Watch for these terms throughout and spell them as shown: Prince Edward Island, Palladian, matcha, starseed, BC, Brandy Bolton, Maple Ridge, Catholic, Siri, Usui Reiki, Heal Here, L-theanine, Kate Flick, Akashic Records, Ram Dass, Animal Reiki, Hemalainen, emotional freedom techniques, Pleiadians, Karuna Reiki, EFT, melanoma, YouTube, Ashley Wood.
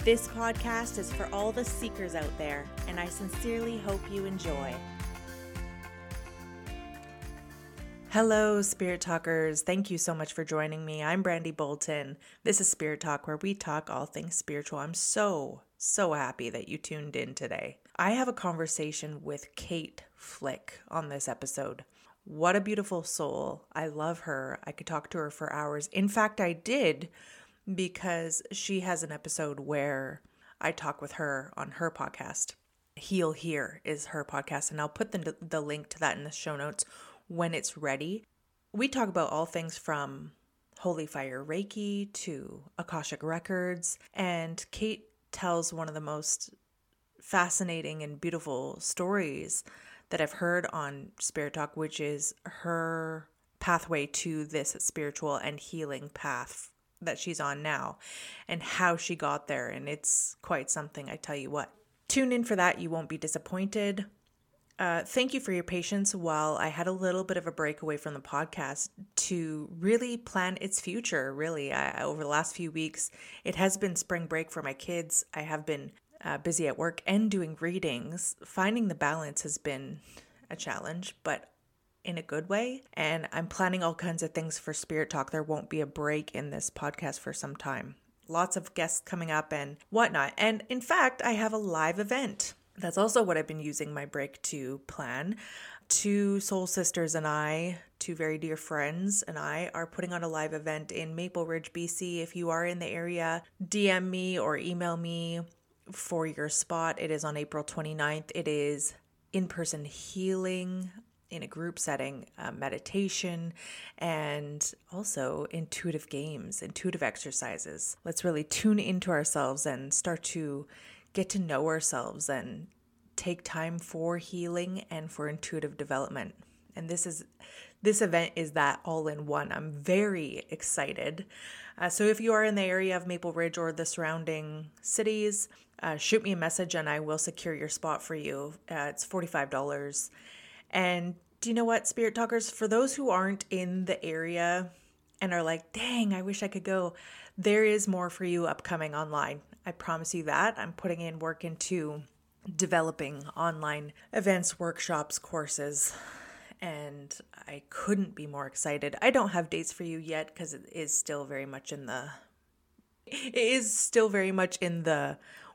This podcast is for all the seekers out there, and I sincerely hope you enjoy. Hello, Spirit Talkers. Thank you so much for joining me. I'm Brandy Bolton. This is Spirit Talk, where we talk all things spiritual. I'm so happy that you tuned in today. I have a conversation with Kate Flick on this episode. What a beautiful soul. I love her. I could talk to her for hours. In fact, I did, because she has an episode where I talk with her on her podcast. Heal Here is her podcast, and I'll put the link to that in the show notes when it's ready. We talk about all things from Holy Fire Reiki to Akashic Records, and Kate tells one of the most fascinating and beautiful stories that I've heard on Spirit Talk, which is her pathway to this spiritual and healing path that she's on now and how she got there. And it's quite something, I tell you what. Tune in for that. You won't be disappointed. Thank you for your patience while I had a little bit of a break away from the podcast to really plan its future, really. Over the last few weeks, it has been spring break for my kids. I have been busy at work and doing readings. Finding the balance has been a challenge, but in a good way. And I'm planning all kinds of things for Spirit Talk. There won't be a break in this podcast for some time. Lots of guests coming up and whatnot. And in fact, I have a live event. That's also what I've been using my break to plan. Two soul sisters and I, two very dear friends and I, are putting on a live event in Maple Ridge, BC. If you are in the area, DM me or email me for your spot. It is on April 29th. It is in-person healing in a group setting, meditation, and also intuitive games, intuitive exercises. Let's really tune into ourselves and start to get to know ourselves and take time for healing and for intuitive development. And this event is that all in one. I'm very excited. So if you are in the area of Maple Ridge or the surrounding cities, shoot me a message and I will secure your spot for you. It's $45. And do you know what, Spirit Talkers? For those who aren't in the area and are like, dang, I wish I could go, there is more for you upcoming online. I promise you that. I'm putting in work into developing online events, workshops, courses, and I couldn't be more excited. I don't have dates for you yet because it is still very much in the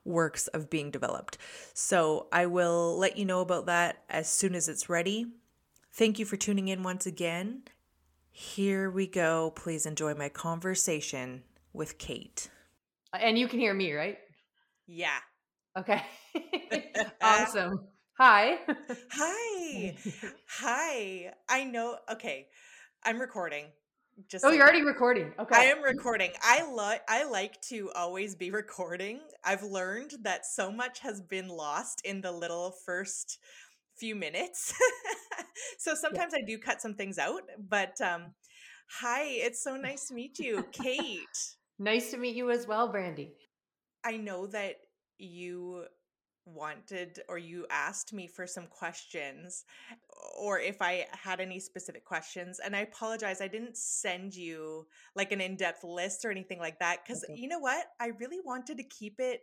works of being developed. So I will let you know about that as soon as it's ready. Thank you for tuning in once again. Here we go. Please enjoy my conversation with Kate. And you can hear me, right? Yeah. Okay. Awesome. Hi. Hi. Hi. I know. Okay. I'm recording. You're already recording. Okay. I am recording. I like to always be recording. I've learned that so much has been lost in the little first few minutes. So sometimes I do cut some things out, but hi, it's so nice to meet you, Kate. Nice to meet you as well, Brandy. I know that you asked me for some questions, or if I had any specific questions, and I apologize, I didn't send you like an in-depth list or anything like that, because okay. You know what, I really wanted to keep it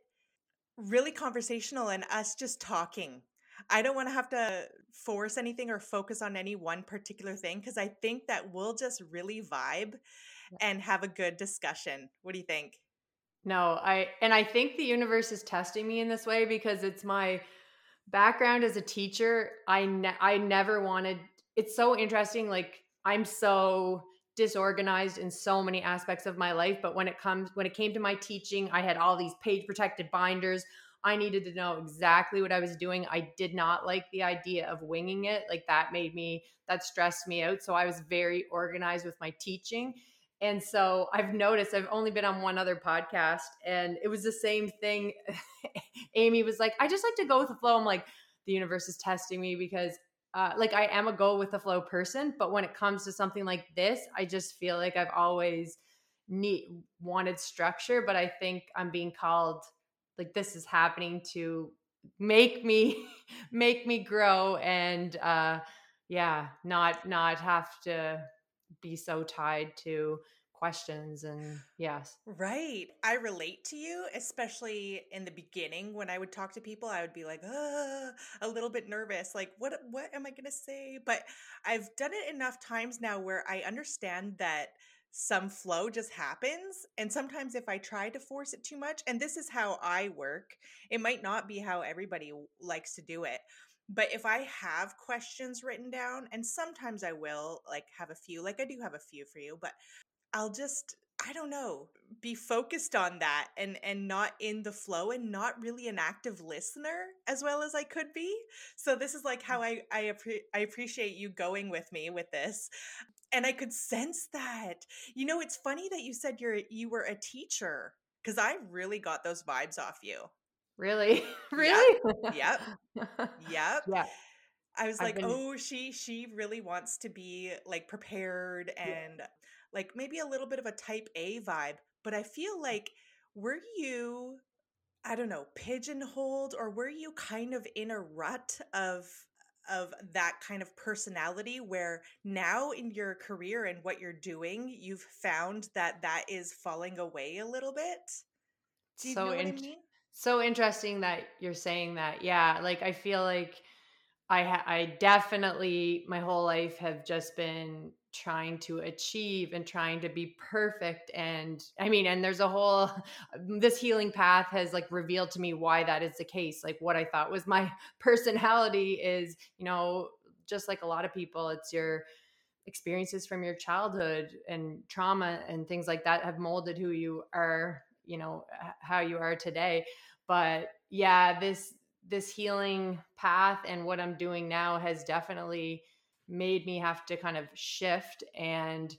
really conversational and us just talking. I don't want to have to force anything or focus on any one particular thing, because I think that we'll just really vibe and have a good discussion. What do you think? No, I think the universe is testing me in this way, because it's my background as a teacher. I never wanted, it's so interesting. Like, I'm so disorganized in so many aspects of my life, but when it came to my teaching, I had all these page protected binders. I needed to know exactly what I was doing. I did not like the idea of winging it. Like, that stressed me out. So I was very organized with my teaching. And so I've noticed, I've only been on one other podcast, and it was the same thing. Amy was like, I just like to go with the flow. I'm like, the universe is testing me because like I am a go with the flow person, but when it comes to something like this, I just feel like I've always wanted structure, but I think I'm being called, like this is happening to make me grow and not have to be so tied to questions and yes. Right. I relate to you, especially in the beginning when I would talk to people, I would be like, a little bit nervous. Like what am I going to say? But I've done it enough times now where I understand that some flow just happens. And sometimes if I try to force it too much, and this is how I work, it might not be how everybody likes to do it. But if I have questions written down, and sometimes I will have a few, I do have a few for you, but I'll just, be focused on that and not in the flow and not really an active listener as well as I could be. So this is how I appreciate you going with me with this. And I could sense that, it's funny that you said you were a teacher because I really got those vibes off you. Really? Really? Yep. Yep. Yeah. I was oh, she really wants to be prepared and maybe a little bit of a type A vibe, but I feel were you, pigeonholed or were you kind of in a rut of that kind of personality where now in your career and what you're doing, you've found that is falling away a little bit? Do you know what I mean? So interesting that you're saying that. Yeah. I feel I definitely my whole life have just been trying to achieve and trying to be perfect. And there's a whole, this healing path has revealed to me why that is the case. What I thought was my personality is, just like a lot of people, it's your experiences from your childhood and trauma and things like that have molded who you are, how you are today. But yeah, this healing path and what I'm doing now has definitely made me have to kind of shift and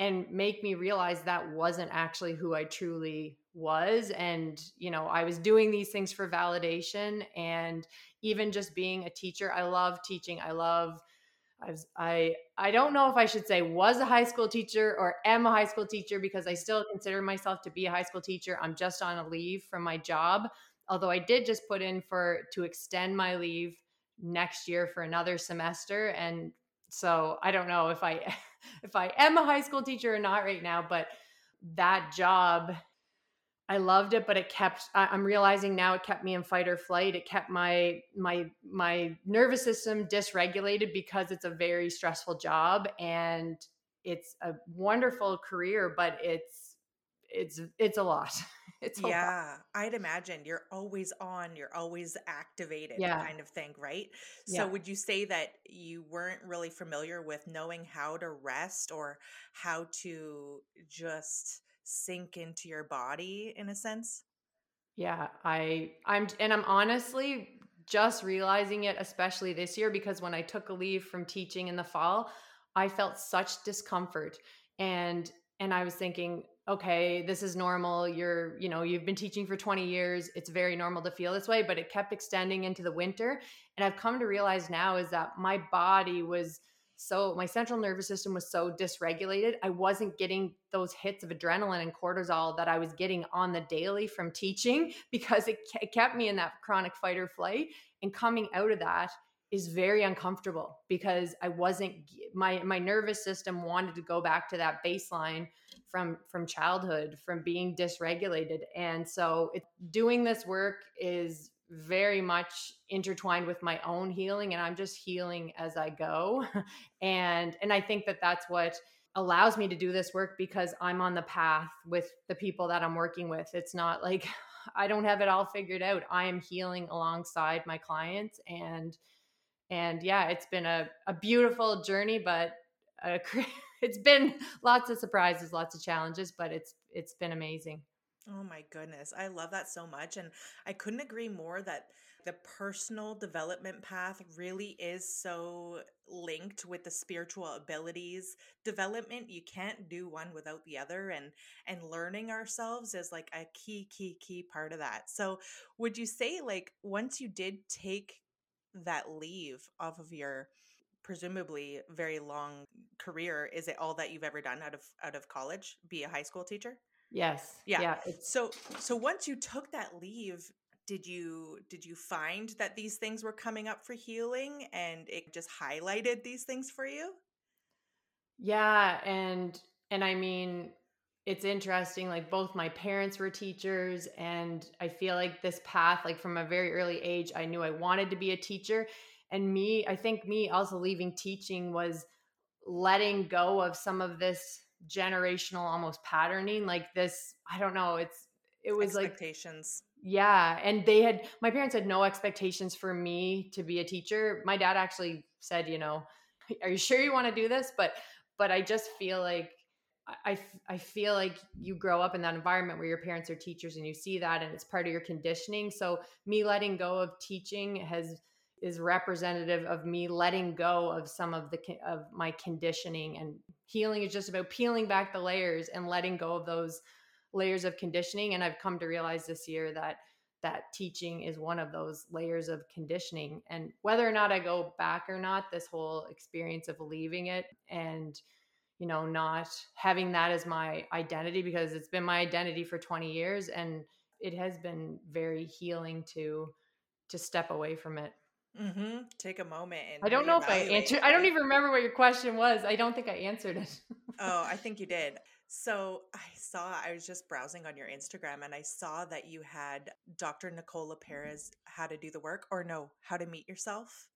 make me realize that wasn't actually who I truly was. And, I was doing these things for validation and even just being a teacher. I love teaching. I don't know if I should say was a high school teacher or am a high school teacher because I still consider myself to be a high school teacher. I'm just on a leave from my job. Although I did just put in to extend my leave next year for another semester. And so I don't know if I am a high school teacher or not right now, but that job, I loved it, but I'm realizing now it kept me in fight or flight. It kept my nervous system dysregulated because it's a very stressful job and it's a wonderful career, but it's a lot. Yeah, I'd imagine you're always on, you're always activated kind of thing, right? Yeah. So would you say that you weren't really familiar with knowing how to rest or how to just sink into your body in a sense? Yeah, I'm honestly just realizing it, especially this year, because when I took a leave from teaching in the fall, I felt such discomfort and I was thinking, okay, this is normal. You've been teaching for 20 years. It's very normal to feel this way, but it kept extending into the winter. And I've come to realize now is that my body was my central nervous system was so dysregulated. I wasn't getting those hits of adrenaline and cortisol that I was getting on the daily from teaching because it kept me in that chronic fight or flight. And coming out of that is very uncomfortable because I wasn't, my nervous system wanted to go back to that baseline from childhood, from being dysregulated. And so doing this work is very much intertwined with my own healing and I'm just healing as I go. And I think that that's what allows me to do this work because I'm on the path with the people that I'm working with. It's not I don't have it all figured out. I am healing alongside my clients and yeah, it's been a beautiful journey, but it's been lots of surprises, lots of challenges, but it's been amazing. Oh my goodness. I love that so much. And I couldn't agree more that the personal development path really is so linked with the spiritual abilities development. You can't do one without the other. And learning ourselves is a key part of that. So would you say once you did take that leave off of your presumably very long career? Is it all that you've ever done out of college? Be a high school teacher? Yes. Yeah. So once you took that leave, did you find that these things were coming up for healing and it just highlighted these things for you? Yeah. And I mean, it's interesting, like both my parents were teachers, and I feel like this path, like from a very early age, I knew I wanted to be a teacher. And I think also leaving teaching was letting go of some of this generational almost patterning, like this, I don't know, it was like expectations. Yeah. And my parents had no expectations for me to be a teacher. My dad actually said, you know, are you sure you want to do this? But I just feel like, I feel like you grow up in that environment where your parents are teachers and you see that, and it's part of your conditioning. So me letting go of teaching is representative of me letting go of some of my conditioning, and healing is just about peeling back the layers and letting go of those layers of conditioning. And I've come to realize this year that teaching is one of those layers of conditioning, and whether or not I go back or not, this whole experience of leaving it and, you know, not having that as my identity, because it's been my identity for 20 years and it has been very healing to step away from it. Mm-hmm. Take a moment. And I don't know if I answered. I don't even remember what your question was. I don't think I answered it. Oh, I think you did. So I was just browsing on your Instagram and I saw that you had Dr. Nicola Perez's How to Do the Work, or no, How to Meet Yourself.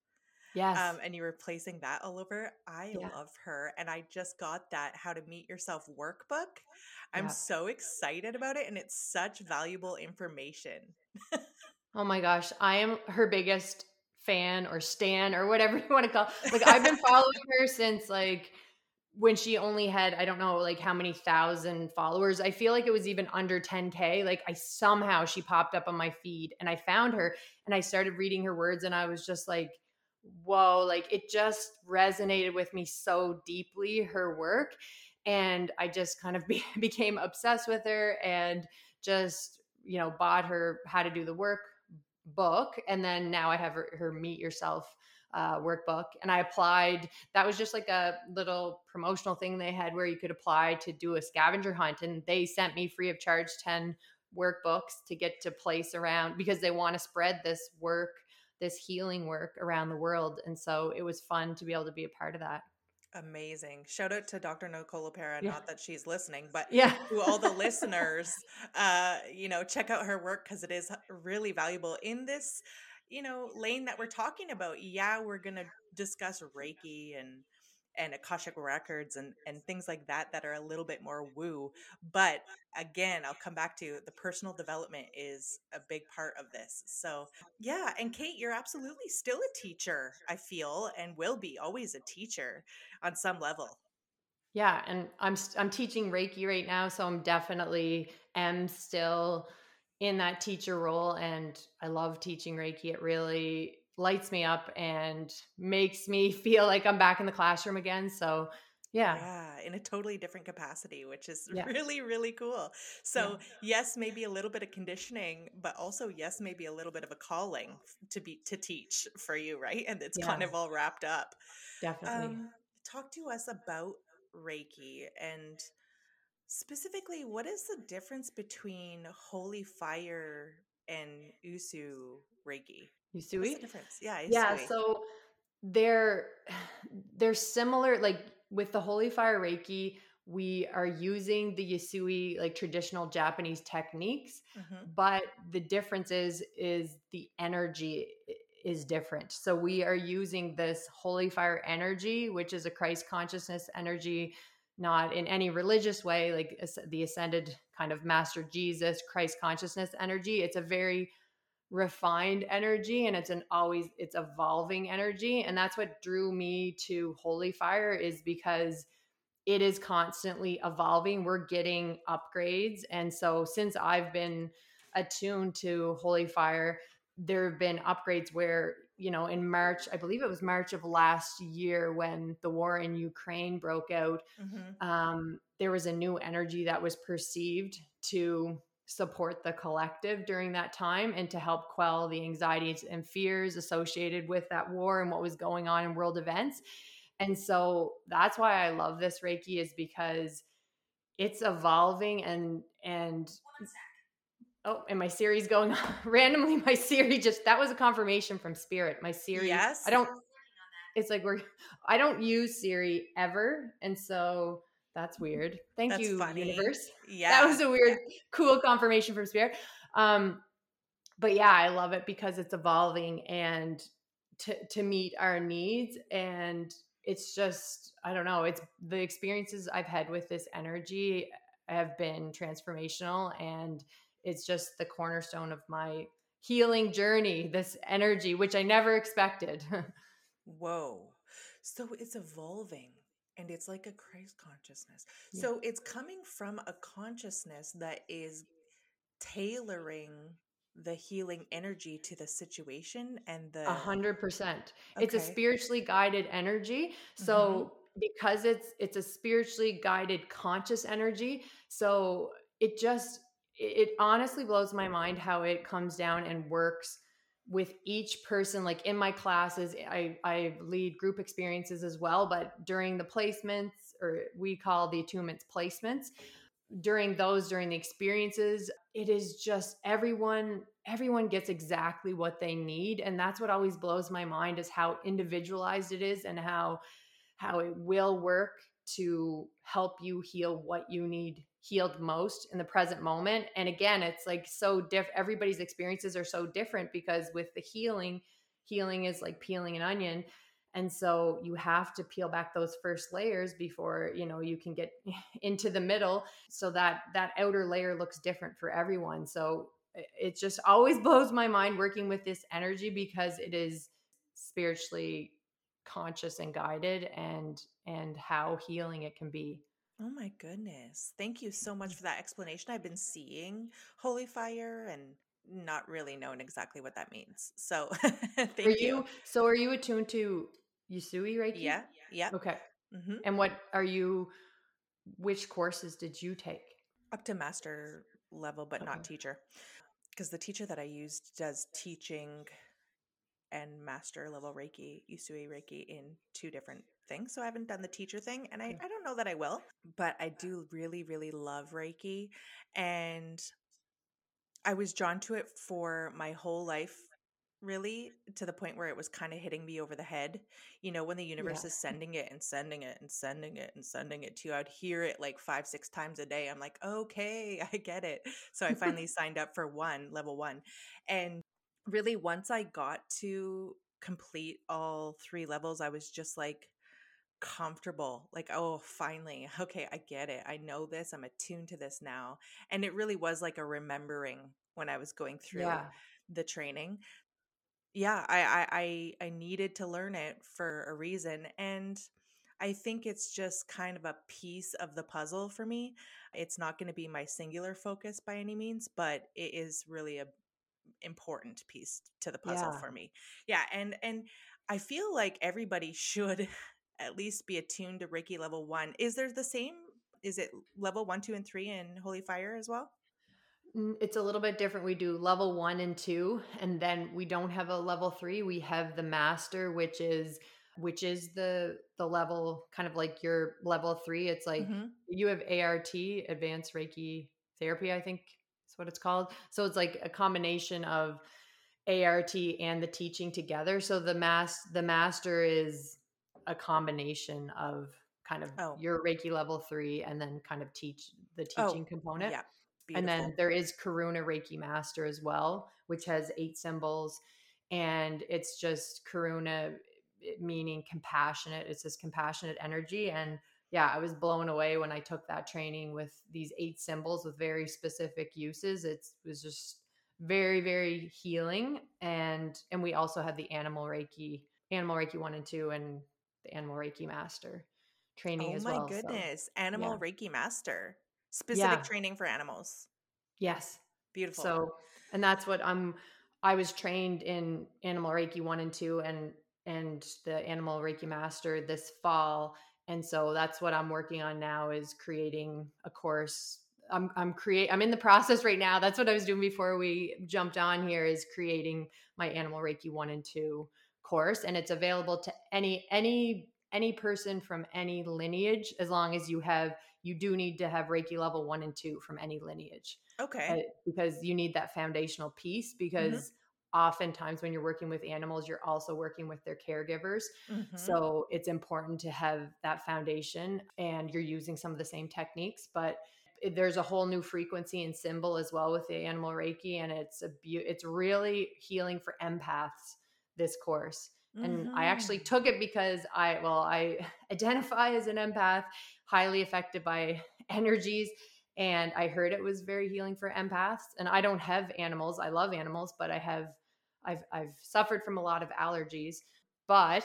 Yes. And you were placing that all over. I love her. And I just got that How to Meet Yourself workbook. I'm so excited about it. And it's such valuable information. Oh my gosh. I am her biggest fan or stan or whatever you want to call it. Like, I've been following her since like when she only had, I don't know, like how many thousand followers. I feel like it was even under 10K. Like, she popped up on my feed and I found her and I started reading her words and I was just like, whoa, like it just resonated with me so deeply, her work. And I just kind of became obsessed with her and just, you know, bought her How to Do the Work book. And then now I have her Meet Yourself workbook. And I applied. That was just like a little promotional thing they had where you could apply to do a scavenger hunt. And they sent me free of charge 10 workbooks to get to place around, because they want to spread this healing work around the world. And so it was fun to be able to be a part of that. Amazing. Shout out to Dr. Nicola Pera, not that she's listening, but to all the listeners, you know, check out her work because it is really valuable in this, you know, lane that we're talking about. Yeah, we're going to discuss Reiki and Akashic Records and things like that are a little bit more woo. But again, I'll come back to the personal development is a big part of this. So yeah. And Kate, you're absolutely still a teacher, I feel, and will be always a teacher on some level. Yeah. And I'm teaching Reiki right now. So I'm definitely still in that teacher role. And I love teaching Reiki. It really lights me up and makes me feel like I'm back in the classroom again. So yeah, in a totally different capacity, which is really, really cool. So yes, maybe a little bit of conditioning, but also yes, maybe a little bit of a calling to teach for you. Right. And it's kind of all wrapped up. Definitely. Talk to us about Reiki, and specifically, what is the difference between Holy Fire and Usui Reiki? Usui? Yeah. Usui. Yeah. So they're similar. Like with the Holy Fire Reiki, we are using the Usui, like traditional Japanese techniques, but the difference is the energy is different. So we are using this Holy Fire energy, which is a Christ consciousness energy, not in any religious way, like the ascended kind of Master Jesus, Christ consciousness energy. It's a very refined energy, and it's evolving energy. And that's what drew me to Holy Fire, is because it is constantly evolving. We're getting upgrades. And so since I've been attuned to Holy Fire, there have been upgrades where, you know, in March, I believe it was March of last year when the war in Ukraine broke out, there was a new energy that was perceived to support the collective during that time and to help quell the anxieties and fears associated with that war and what was going on in world events. And so that's why I love this Reiki, is because it's evolving and oh, and my Siri's going on randomly. My Siri just, that was a confirmation from Spirit. My Siri, yes. I don't use Siri ever. And so that's weird. That's you, funny. Universe. Yeah. That was a weird, cool confirmation from Spirit. But yeah, I love it because it's evolving and to meet our needs. And it's just, I don't know, it's the experiences I've had with this energy have been transformational, and it's just the cornerstone of my healing journey, this energy, which I never expected. Whoa. So it's evolving. And it's like a Christ consciousness. Yeah. So it's coming from a consciousness that is tailoring the healing energy to the situation and the 100%. It's a spiritually guided energy. So because it's a spiritually guided conscious energy. So it honestly blows my mind how it comes down and works with each person. Like in my classes, I lead group experiences as well, but during the placements, or we call the attunements placements, during the experiences, it is just everyone gets exactly what they need. And that's what always blows my mind, is how individualized it is and how it will work to help you heal what you need healed most in the present moment. And again, it's like so everybody's experiences are so different, because with the healing is like peeling an onion. And so you have to peel back those first layers before, you can get into the middle, so that outer layer looks different for everyone. So it just always blows my mind working with this energy, because it is spiritually conscious and guided, and how healing it can be. Oh my goodness. Thank you so much for that explanation. I've been seeing Holy Fire and not really knowing exactly what that means. So thank you. So are you attuned to Usui Reiki? Yeah. Yeah. Okay. Mm-hmm. And which courses did you take? Up to master level, but not teacher. Because the teacher that I used does teaching and master level Reiki, Usui Reiki, in two different thing. So I haven't done the teacher thing, and I don't know that I will, but I do really, really love Reiki, and I was drawn to it for my whole life, really, to the point where it was kind of hitting me over the head. When the universe is sending it and sending it and sending it and sending it to you, I'd hear it like 5-6 times a day. I'm like, okay, I get it. So I finally signed up for level one. And really, once I got to complete all 3 levels, I was just like, comfortable, like, oh, finally, okay, I get it, I know this, I'm attuned to this now. And it really was like a remembering when I was going through the training. I needed to learn it for a reason, and I think it's just kind of a piece of the puzzle for me. It's not going to be my singular focus by any means, but it is really a important piece to the puzzle for me. And I feel like everybody should at least be attuned to Reiki level 1. Is there the same? Is it level 1, 2, and 3 in Holy Fire as well? It's a little bit different. We do level 1 and 2, and then we don't have a level 3. We have the master, which is the level kind of like your level 3. It's like you have ART, Advanced Reiki Therapy, I think is what it's called. So it's like a combination of ART and the teaching together. So the master is a combination of kind of your Reiki level 3, and then kind of teaching component. Yeah. And then there is Karuna Reiki Master as well, which has 8 symbols, and it's just Karuna meaning compassionate. It's this compassionate energy. And I was blown away when I took that training with these 8 symbols with very specific uses. It was just very, very healing. And we also have the Animal Reiki 1 and 2, and the Animal Reiki Master training as well. Oh my goodness. So, Animal Reiki Master. Specific training for animals. Yes. Beautiful. So, and that's what I was trained in Animal Reiki 1 and 2 and the Animal Reiki Master this fall. And so that's what I'm working on now, is creating a course I'm in the process right now. That's what I was doing before we jumped on here, is creating my Animal Reiki 1 and 2 course. And it's available to any person from any lineage, as long as you do need to have Reiki level 1 and 2 from any lineage. Okay. Because you need that foundational piece, because oftentimes when you're working with animals, you're also working with their caregivers. Mm-hmm. So it's important to have that foundation, and you're using some of the same techniques, but there's a whole new frequency and symbol as well with the Animal Reiki. And it's really healing for empaths, this course. And I actually took it because I identify as an empath, highly affected by energies. And I heard it was very healing for empaths. And I don't have animals. I love animals, but I've suffered from a lot of allergies, but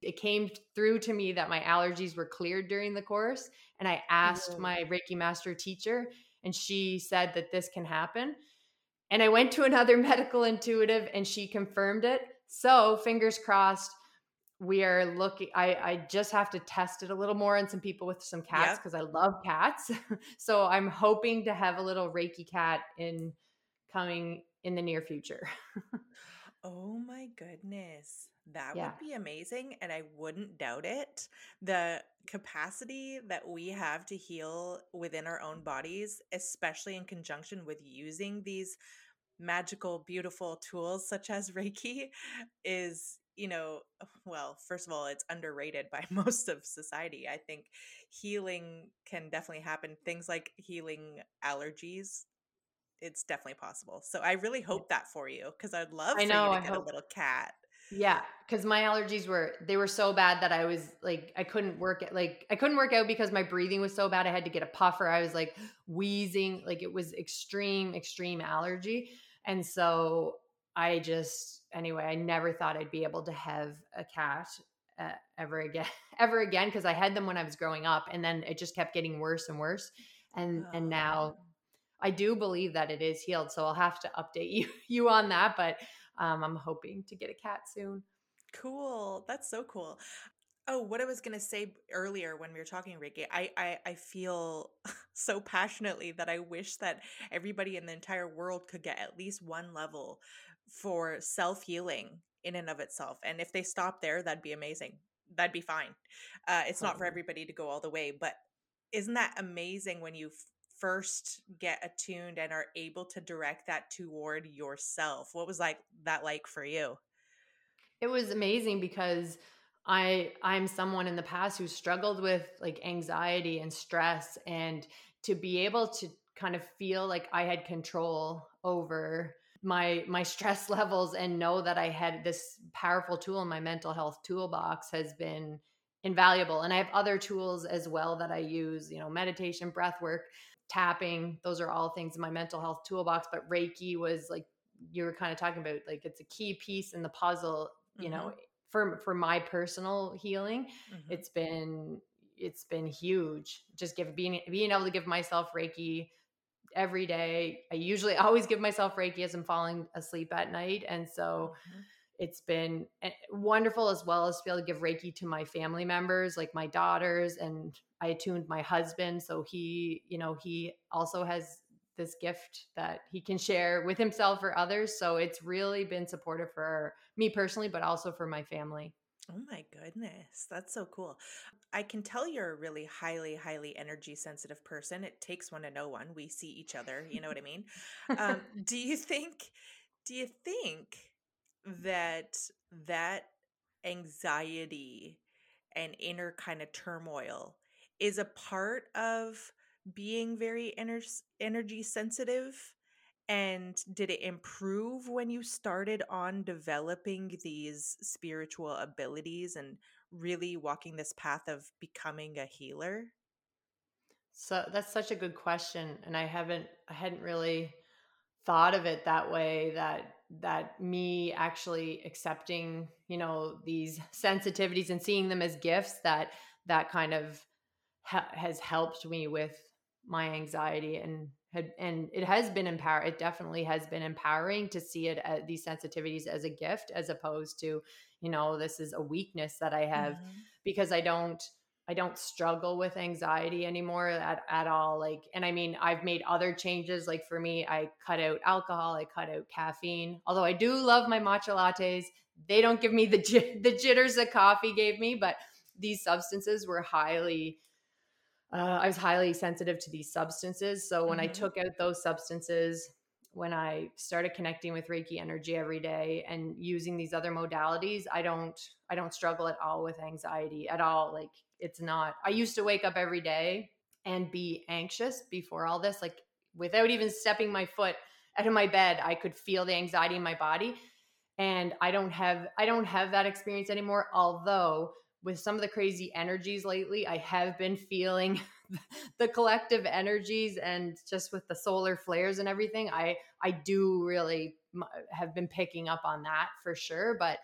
it came through to me that my allergies were cleared during the course. And I asked my Reiki master teacher, and she said that this can happen. And I went to another medical intuitive, and she confirmed it. So fingers crossed, we are looking, I just have to test it a little more on some people with some cats, because I love cats. So I'm hoping to have a little Reiki cat coming in the near future. Oh my goodness. That would be amazing. And I wouldn't doubt it. The capacity that we have to heal within our own bodies, especially in conjunction with using these magical, beautiful tools such as Reiki, is, well, first of all, it's underrated by most of society. I think healing can definitely happen. Things like healing allergies, it's definitely possible. So I really hope that for you, because I'd love for you to get a little cat. Yeah, because my allergies were so bad that I was like, I couldn't work out because my breathing was so bad. I had to get a puffer. I was like wheezing, like it was extreme allergy. And so I never thought I'd be able to have a cat ever again, because I had them when I was growing up, and then it just kept getting worse and worse. And now I do believe that it is healed. So I'll have to update you on that, but I'm hoping to get a cat soon. Cool. That's so cool. Oh, what I was going to say earlier when we were talking, Reiki, I feel so passionately that I wish that everybody in the entire world could get at least one level for self-healing in and of itself. And if they stop there, that'd be amazing. That'd be fine. It's not for everybody to go all the way, but isn't that amazing when you first get attuned and are able to direct that toward yourself? What was that for you? It was amazing, because I'm someone in the past who struggled with like anxiety and stress, and to be able to kind of feel like I had control over my stress levels and know that I had this powerful tool in my mental health toolbox has been invaluable. And I have other tools as well that I use, meditation, breath work, tapping. Those are all things in my mental health toolbox. But Reiki was like, you were kind of talking about, like, it's a key piece in the puzzle, for my personal healing. Mm-hmm. It's been huge. Just being able to give myself Reiki every day. I usually always give myself Reiki as I'm falling asleep at night. And so it's been wonderful, as well as to be able to give Reiki to my family members, like my daughters, and I attuned my husband. So he also has this gift that he can share with himself or others. So it's really been supportive for me personally, but also for my family. Oh my goodness. That's so cool. I can tell you're a really highly, highly energy sensitive person. It takes one to know one. We see each other. You know what I mean? Do you think that anxiety and inner kind of turmoil is a part of being very energy sensitive? And did it improve when you started on developing these spiritual abilities and really walking this path of becoming a healer? So that's such a good question. And I hadn't really thought of it that way, that me actually accepting, these sensitivities and seeing them as gifts, that kind of has helped me with my anxiety, and it has been empowering. It definitely has been empowering to see it at these sensitivities as a gift, as opposed to, this is a weakness that I have, because I don't, I don't struggle with anxiety anymore at all. Like, and I mean, I've made other changes. Like for me, I cut out alcohol, I cut out caffeine, although I do love my matcha lattes. They don't give me the jitters that coffee gave me, but these substances were highly, I was highly sensitive to these substances. So when I took out those substances, when I started connecting with Reiki energy every day and using these other modalities, I don't struggle at all with anxiety at all. Like it's not, I used to wake up every day and be anxious before all this, like without even stepping my foot out of my bed, I could feel the anxiety in my body. And I don't have that experience anymore. Although with some of the crazy energies lately, I have been feeling the collective energies, and just with the solar flares and everything, I do really have been picking up on that for sure. But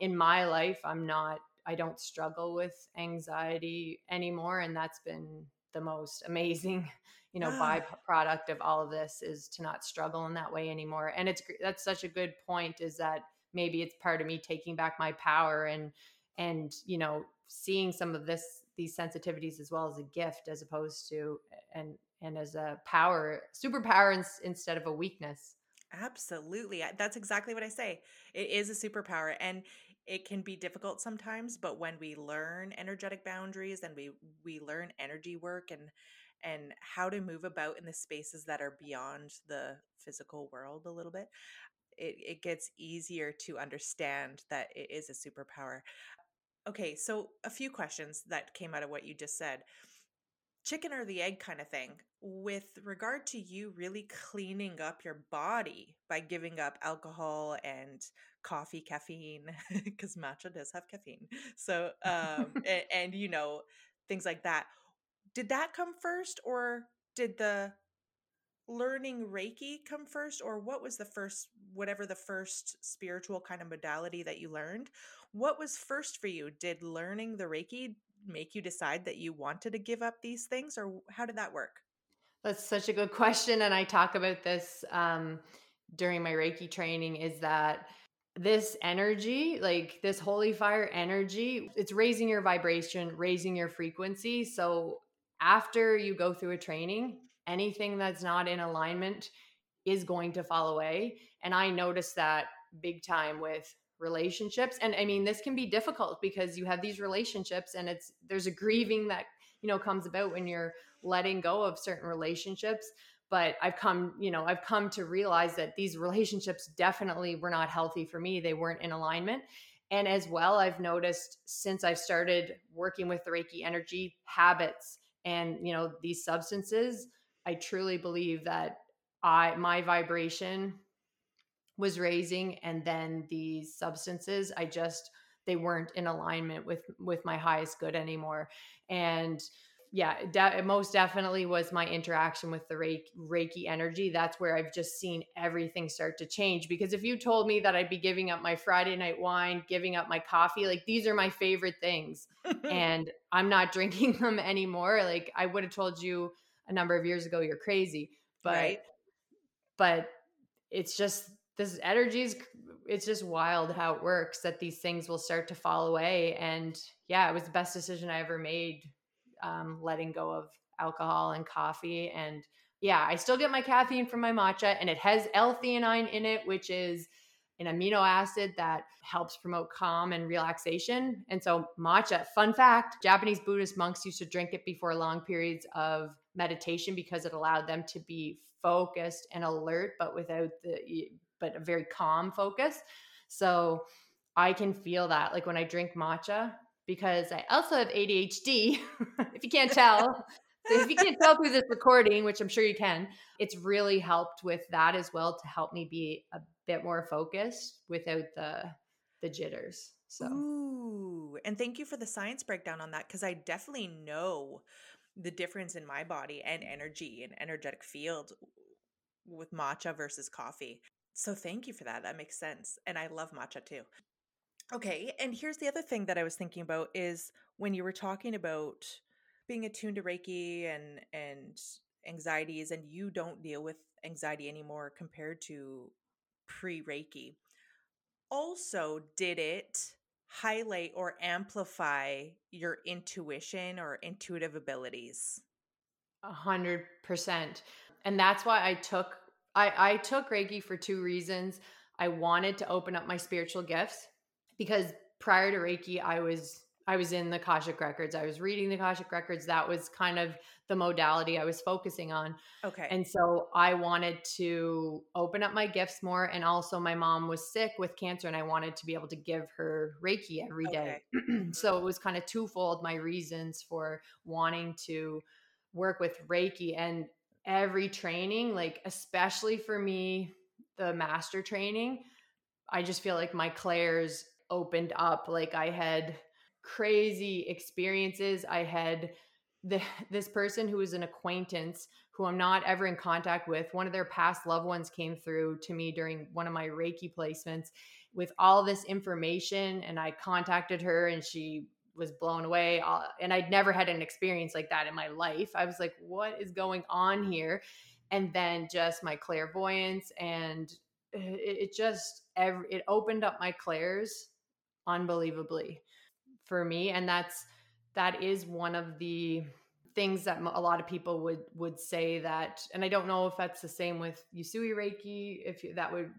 in my life, I don't struggle with anxiety anymore. And that's been the most amazing, byproduct of all of this, is to not struggle in that way anymore. And that's such a good point, is that maybe it's part of me taking back my power and, seeing some of these sensitivities as well as a gift, as opposed to, and as a power, superpower instead of a weakness. Absolutely. That's exactly what I say. It is a superpower, and it can be difficult sometimes, but when we learn energetic boundaries and we learn energy work and how to move about in the spaces that are beyond the physical world a little bit, it gets easier to understand that it is a superpower. Okay, so a few questions that came out of what you just said. Chicken or the egg kind of thing. With regard to you really cleaning up your body by giving up alcohol and coffee, caffeine, because matcha does have caffeine. So, and things like that. Did that come first, or did the learning Reiki come first, or what was the first, whatever the first spiritual kind of modality that you learned? What was first for you? Did learning the Reiki make you decide that you wanted to give up these things, or how did that work? That's such a good question. And I talk about this during my Reiki training, is that this energy, like this holy fire energy, it's raising your vibration, raising your frequency. So after you go through a training, anything that's not in alignment is going to fall away. And I noticed that big time with relationships. And I mean, this can be difficult because you have these relationships, and there's a grieving that, comes about when you're letting go of certain relationships. But I've come to realize that these relationships definitely were not healthy for me. They weren't in alignment. And as well, I've noticed since I've started working with the Reiki energy, habits and, these substances, I truly believe that my vibration was raising, and then these substances, they weren't in alignment with my highest good anymore. And yeah, it most definitely was my interaction with the Reiki energy. That's where I've just seen everything start to change. Because if you told me that I'd be giving up my Friday night wine, giving up my coffee, like these are my favorite things and I'm not drinking them anymore, like I would have told you a number of years ago, you're crazy, but it's just, this energy is, it's just wild how it works, that these things will start to fall away. And yeah, it was the best decision I ever made, letting go of alcohol and coffee. And yeah, I still get my caffeine from my matcha, and it has L-theanine in it, which is an amino acid that helps promote calm and relaxation. And so matcha, fun fact, Japanese Buddhist monks used to drink it before long periods of meditation because it allowed them to be focused and alert, but a very calm focus. So I can feel that, like when I drink matcha, because I also have ADHD, if you can't tell through this recording, which I'm sure you can, it's really helped with that as well, to help me be a bit more focused without the jitters. So, ooh, and thank you for the science breakdown on that, because I definitely know the difference in my body and energy and energetic field with matcha versus coffee. So thank you for that. That makes sense. And I love matcha too. Okay. And here's the other thing that I was thinking about, is when you were talking about being attuned to Reiki and anxieties, and you don't deal with anxiety anymore compared to pre-Reiki. Also, did it highlight or amplify your intuition or intuitive abilities. 100%. And that's why I took Reiki for two reasons. I wanted to open up my spiritual gifts, because prior to Reiki, I was in the Akashic Records. I was reading the Akashic Records. That was kind of the modality I was focusing on. Okay. And so I wanted to open up my gifts more. And also my mom was sick with cancer, and I wanted to be able to give her Reiki every day. Okay. So it was kind of twofold, my reasons for wanting to work with Reiki. And every training, like especially for me, the master training, I just feel like my clairs opened up. Like I had crazy experiences. I had this person who was an acquaintance who I'm not ever in contact with. One of their past loved ones came through to me during one of my Reiki placements with all this information, and I contacted her and she was blown away. And I'd never had an experience like that in my life. I was like, what is going on here? And then just my clairvoyance, and it opened up my clairs unbelievably for me. And that is one of the things that a lot of people would say that, and I don't know if that's the same with Usui Reiki,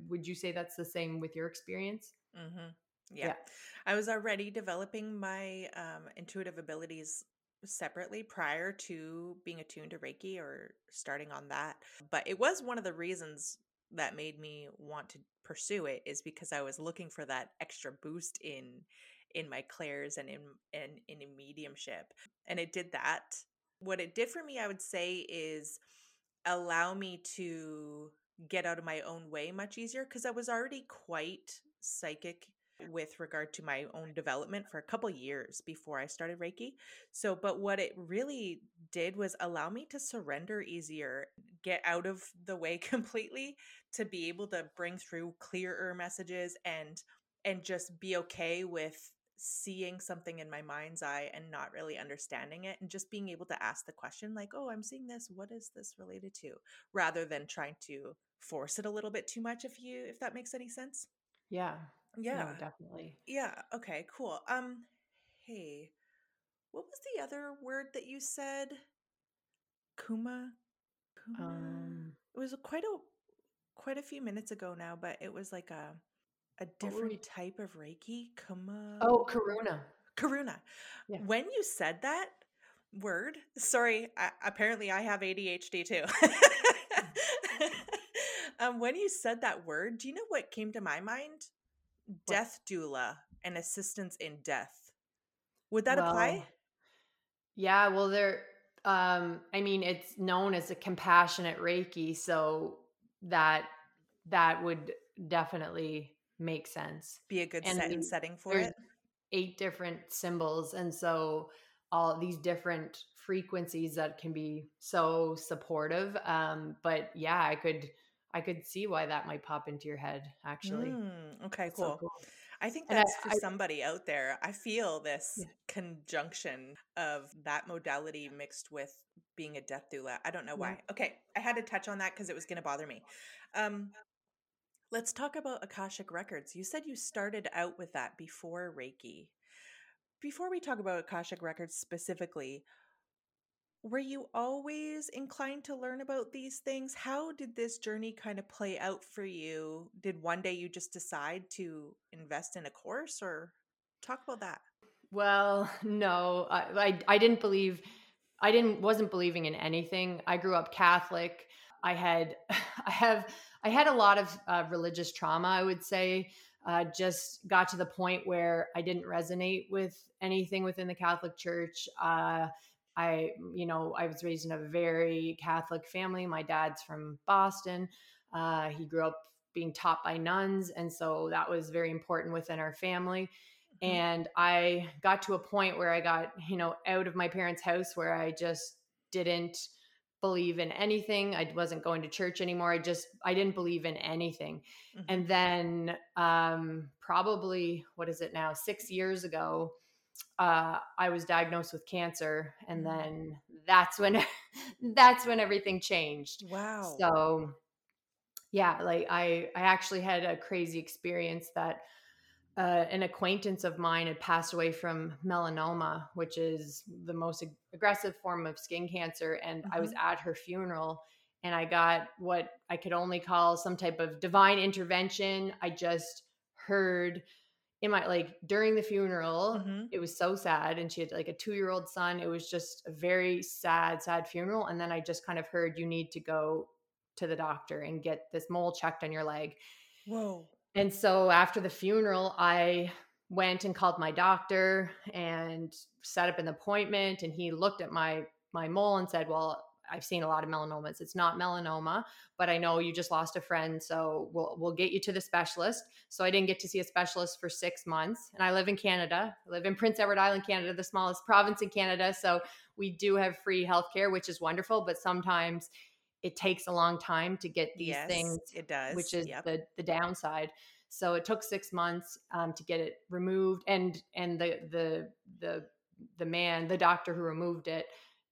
would you say that's the same with your experience? Mm-hmm. Yeah. I was already developing my intuitive abilities separately prior to being attuned to Reiki or starting on that. But it was one of the reasons that made me want to pursue it, is because I was looking for that extra boost in my clairs and in mediumship. And it did that. What it did for me, I would say, is allow me to get out of my own way much easier, because I was already quite psychic with regard to my own development for a couple years before I started Reiki. So, but what it really did was allow me to surrender easier, get out of the way completely, to be able to bring through clearer messages and just be okay with seeing something in my mind's eye and not really understanding it, and just being able to ask the question like, oh, I'm seeing this, what is this related to? Rather than trying to force it a little bit too much, if that makes any sense. Yeah. Yeah, no, definitely. Yeah. Okay, cool. Hey, what was the other word that you said? Kuma? It was quite a few minutes ago now, but it was like a different type of Reiki. Kuma. Oh, Karuna. Karuna. Yeah. When you said that word, sorry, apparently I have ADHD too. When you said that word, do you know what came to my mind? Death doula and assistance in death. Would that apply? Yeah, well, they're, I mean, it's known as a compassionate Reiki, so that would definitely make sense. Be a good setting for it. 8 different symbols, and so all these different frequencies that can be so supportive. But yeah, I could see why that might pop into your head, actually. Okay, cool. So cool. I think that's for somebody out there. I feel this conjunction of that modality mixed with being a death doula. I don't know why. Okay, I had to touch on that because it was going to bother me. Let's talk about Akashic Records. You said you started out with that before Reiki. Before we talk about Akashic Records specifically, were you always inclined to learn about these things? How did this journey kind of play out for you? Did one day you just decide to invest in a course, or talk about that? Well, no, I didn't believe, wasn't believing in anything. I grew up Catholic. I had a lot of religious trauma, I would say. Just got to the point where I didn't resonate with anything within the Catholic Church. I was raised in a very Catholic family. My dad's from Boston. He grew up being taught by nuns. And so that was very important within our family. Mm-hmm. And I got to a point where I got, out of my parents' house, where I just didn't believe in anything. I wasn't going to church anymore. I didn't believe in anything. Mm-hmm. And then probably, 6 years ago, I was diagnosed with cancer, and then that's when everything changed. Wow. So yeah, like I actually had a crazy experience that an acquaintance of mine had passed away from melanoma, which is the most aggressive form of skin cancer. And I was at her funeral and I got what I could only call some type of divine intervention. I just heard in my, like during the funeral, it was so sad. And she had like a 2-year-old son. It was just a very sad, sad funeral. And then I just kind of heard, you need to go to the doctor and get this mole checked on your leg. Whoa. And so after the funeral, I went and called my doctor and set up an appointment. And he looked at my mole and said, well, I've seen a lot of melanomas. It's not melanoma, but I know you just lost a friend. So we'll get you to the specialist. So I didn't get to see a specialist for 6 months. And I live in Canada. I live in Prince Edward Island, Canada, the smallest province in Canada. So we do have free healthcare, which is wonderful. But sometimes it takes a long time to get these things, it does, which is the downside. So it took 6 months to get it removed, and the man, the doctor who removed it,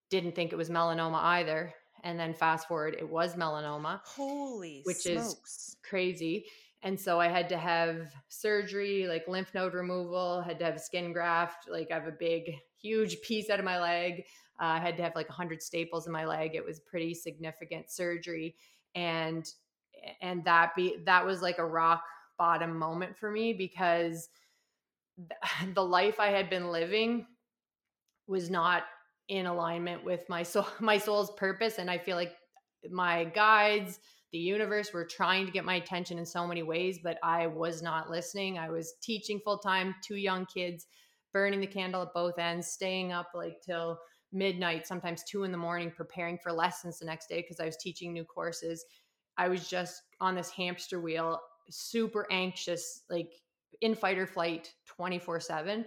didn't think it was melanoma either. And then fast forward, it was melanoma. Holy smokes! Which is crazy. And so I had to have surgery, like lymph node removal, had to have a skin graft. Like I have a big, huge piece out of my leg. I had to have like 100 staples in my leg. It was pretty significant surgery. And that was like a rock bottom moment for me, because the life I had been living was not in alignment with my soul's purpose. And I feel like my guides, the universe, were trying to get my attention in so many ways, but I was not listening. I was teaching full time, 2 young kids, burning the candle at both ends, staying up like till midnight, sometimes 2 a.m, preparing for lessons the next day because I was teaching new courses. I was just on this hamster wheel, super anxious, like in fight or flight 24/7.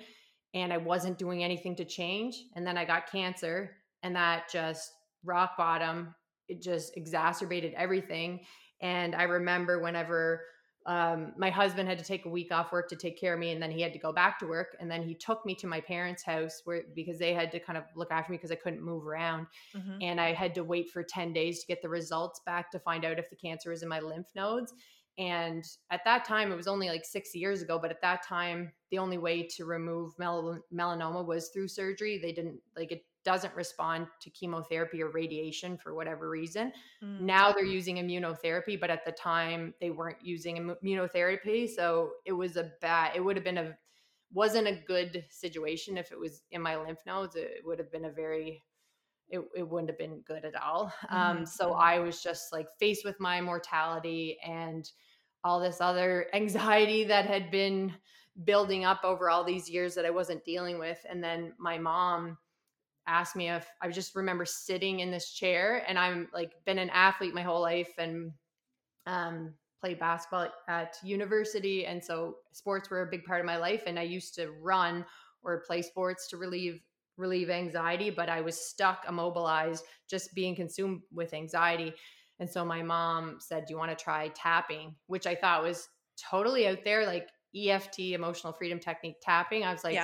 And I wasn't doing anything to change. And then I got cancer, and that just rock bottom, it just exacerbated everything. And I remember whenever my husband had to take a week off work to take care of me, and then he had to go back to work. And then he took me to my parents' house because they had to kind of look after me because I couldn't move around. Mm-hmm. And I had to wait for 10 days to get the results back to find out if the cancer was in my lymph nodes. And at that time, it was only like 6 years ago, but at that time, the only way to remove melanoma was through surgery. They didn't, like, it doesn't respond to chemotherapy or radiation for whatever reason. Mm. Now they're using immunotherapy, but at the time they weren't using immunotherapy. So it was wasn't a good situation. If it was in my lymph nodes, it would have been it wouldn't have been good at all. So I was just like faced with my mortality and all this other anxiety that had been building up over all these years that I wasn't dealing with. And then my mom asked me if I just remember sitting in this chair, and I'm like been an athlete my whole life and played basketball at university. And so sports were a big part of my life. And I used to run or play sports to relieve anxiety, but I was stuck, immobilized, just being consumed with anxiety. And so my mom said, do you want to try tapping? Which I thought was totally out there, like EFT, emotional freedom technique tapping. I was like,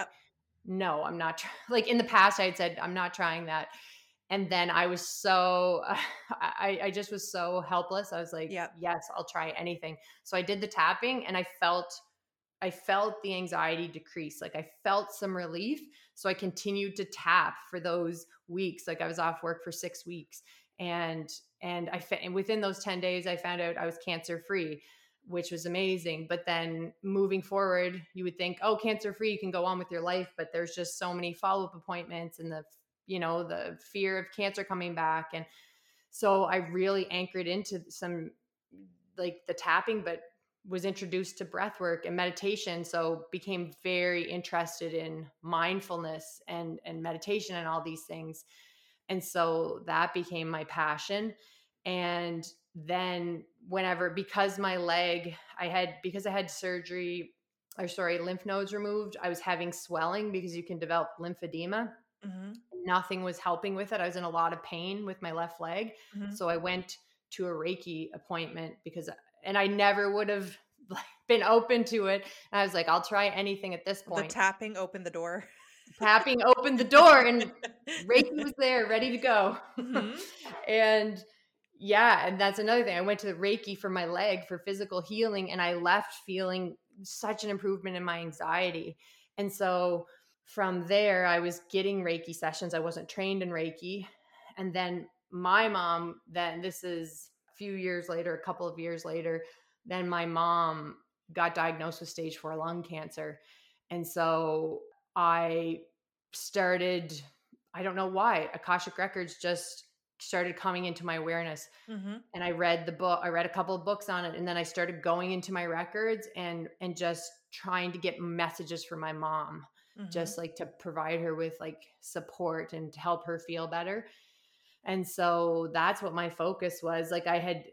no, I'm not. Like in the past, I had said, I'm not trying that. And then I was so, I just was so helpless. I was like, yes, I'll try anything. So I did the tapping, and I felt the anxiety decrease. Like I felt some relief. So I continued to tap for those weeks. Like I was off work for 6 weeks, and within those 10 days, I found out I was cancer free, which was amazing. But then moving forward, you would think, oh, cancer free, you can go on with your life. But there's just so many follow-up appointments and the fear of cancer coming back. And so I really anchored into some like the tapping, but was introduced to breath work and meditation. So became very interested in mindfulness and meditation and all these things. And so that became my passion. And then because I had surgery, lymph nodes removed, I was having swelling because you can develop lymphedema. Mm-hmm. Nothing was helping with it. I was in a lot of pain with my left leg. Mm-hmm. So I went to a Reiki appointment and I never would have been open to it. And I was like, I'll try anything at this point. The tapping opened the door. Tapping opened the door, and Reiki was there ready to go. Mm-hmm. And that's another thing. I went to the Reiki for my leg for physical healing, and I left feeling such an improvement in my anxiety. And so from there, I was getting Reiki sessions. I wasn't trained in Reiki. And then my mom, then this is a few years later, a couple of years later, then my mom got diagnosed with stage 4 lung cancer. And so I started, I don't know why, Akashic Records just started coming into my awareness. Mm-hmm. And I read the book, I read a couple of books on it. And then I started going into my records and just trying to get messages for my mom, mm-hmm. just like to provide her with like support and to help her feel better. And so that's what my focus was. Like I had,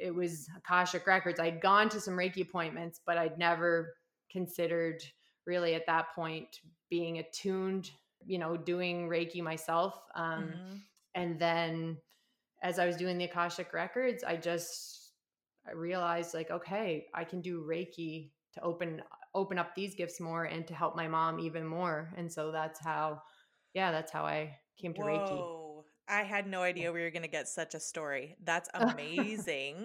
it was Akashic Records. I'd gone to some Reiki appointments, but I'd never considered really at that point being attuned, you know, doing Reiki myself. Mm-hmm. And then as I was doing the Akashic Records, I realized like, okay, I can do Reiki to open up these gifts more and to help my mom even more. And so that's how I came to Reiki. I had no idea we were going to get such a story. That's amazing.